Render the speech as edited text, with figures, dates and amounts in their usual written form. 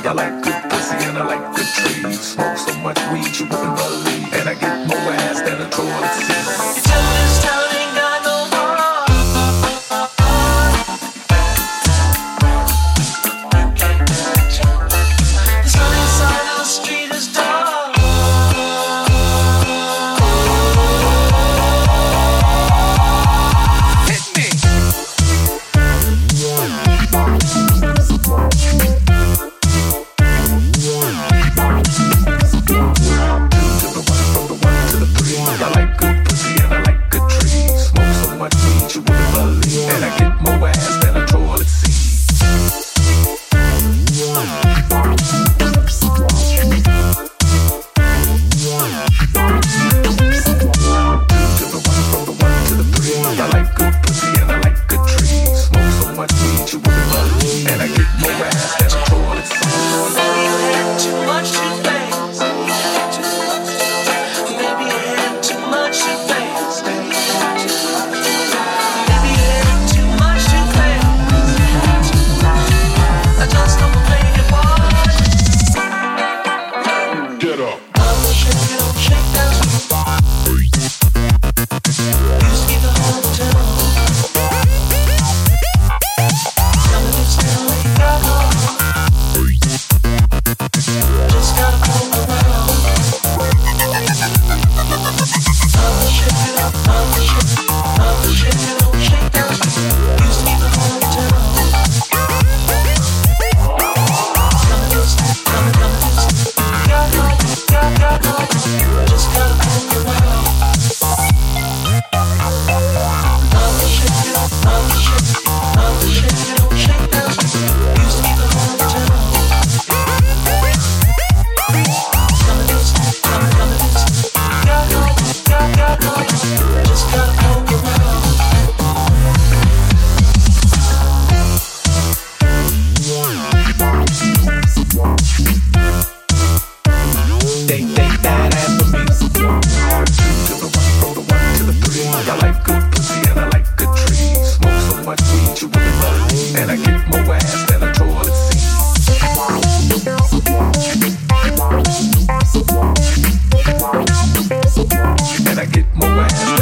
I like good pussy and I like good trees. Smoke so much weed you wouldn't believe. And I get more ass than a toilet seat. And I get more ass.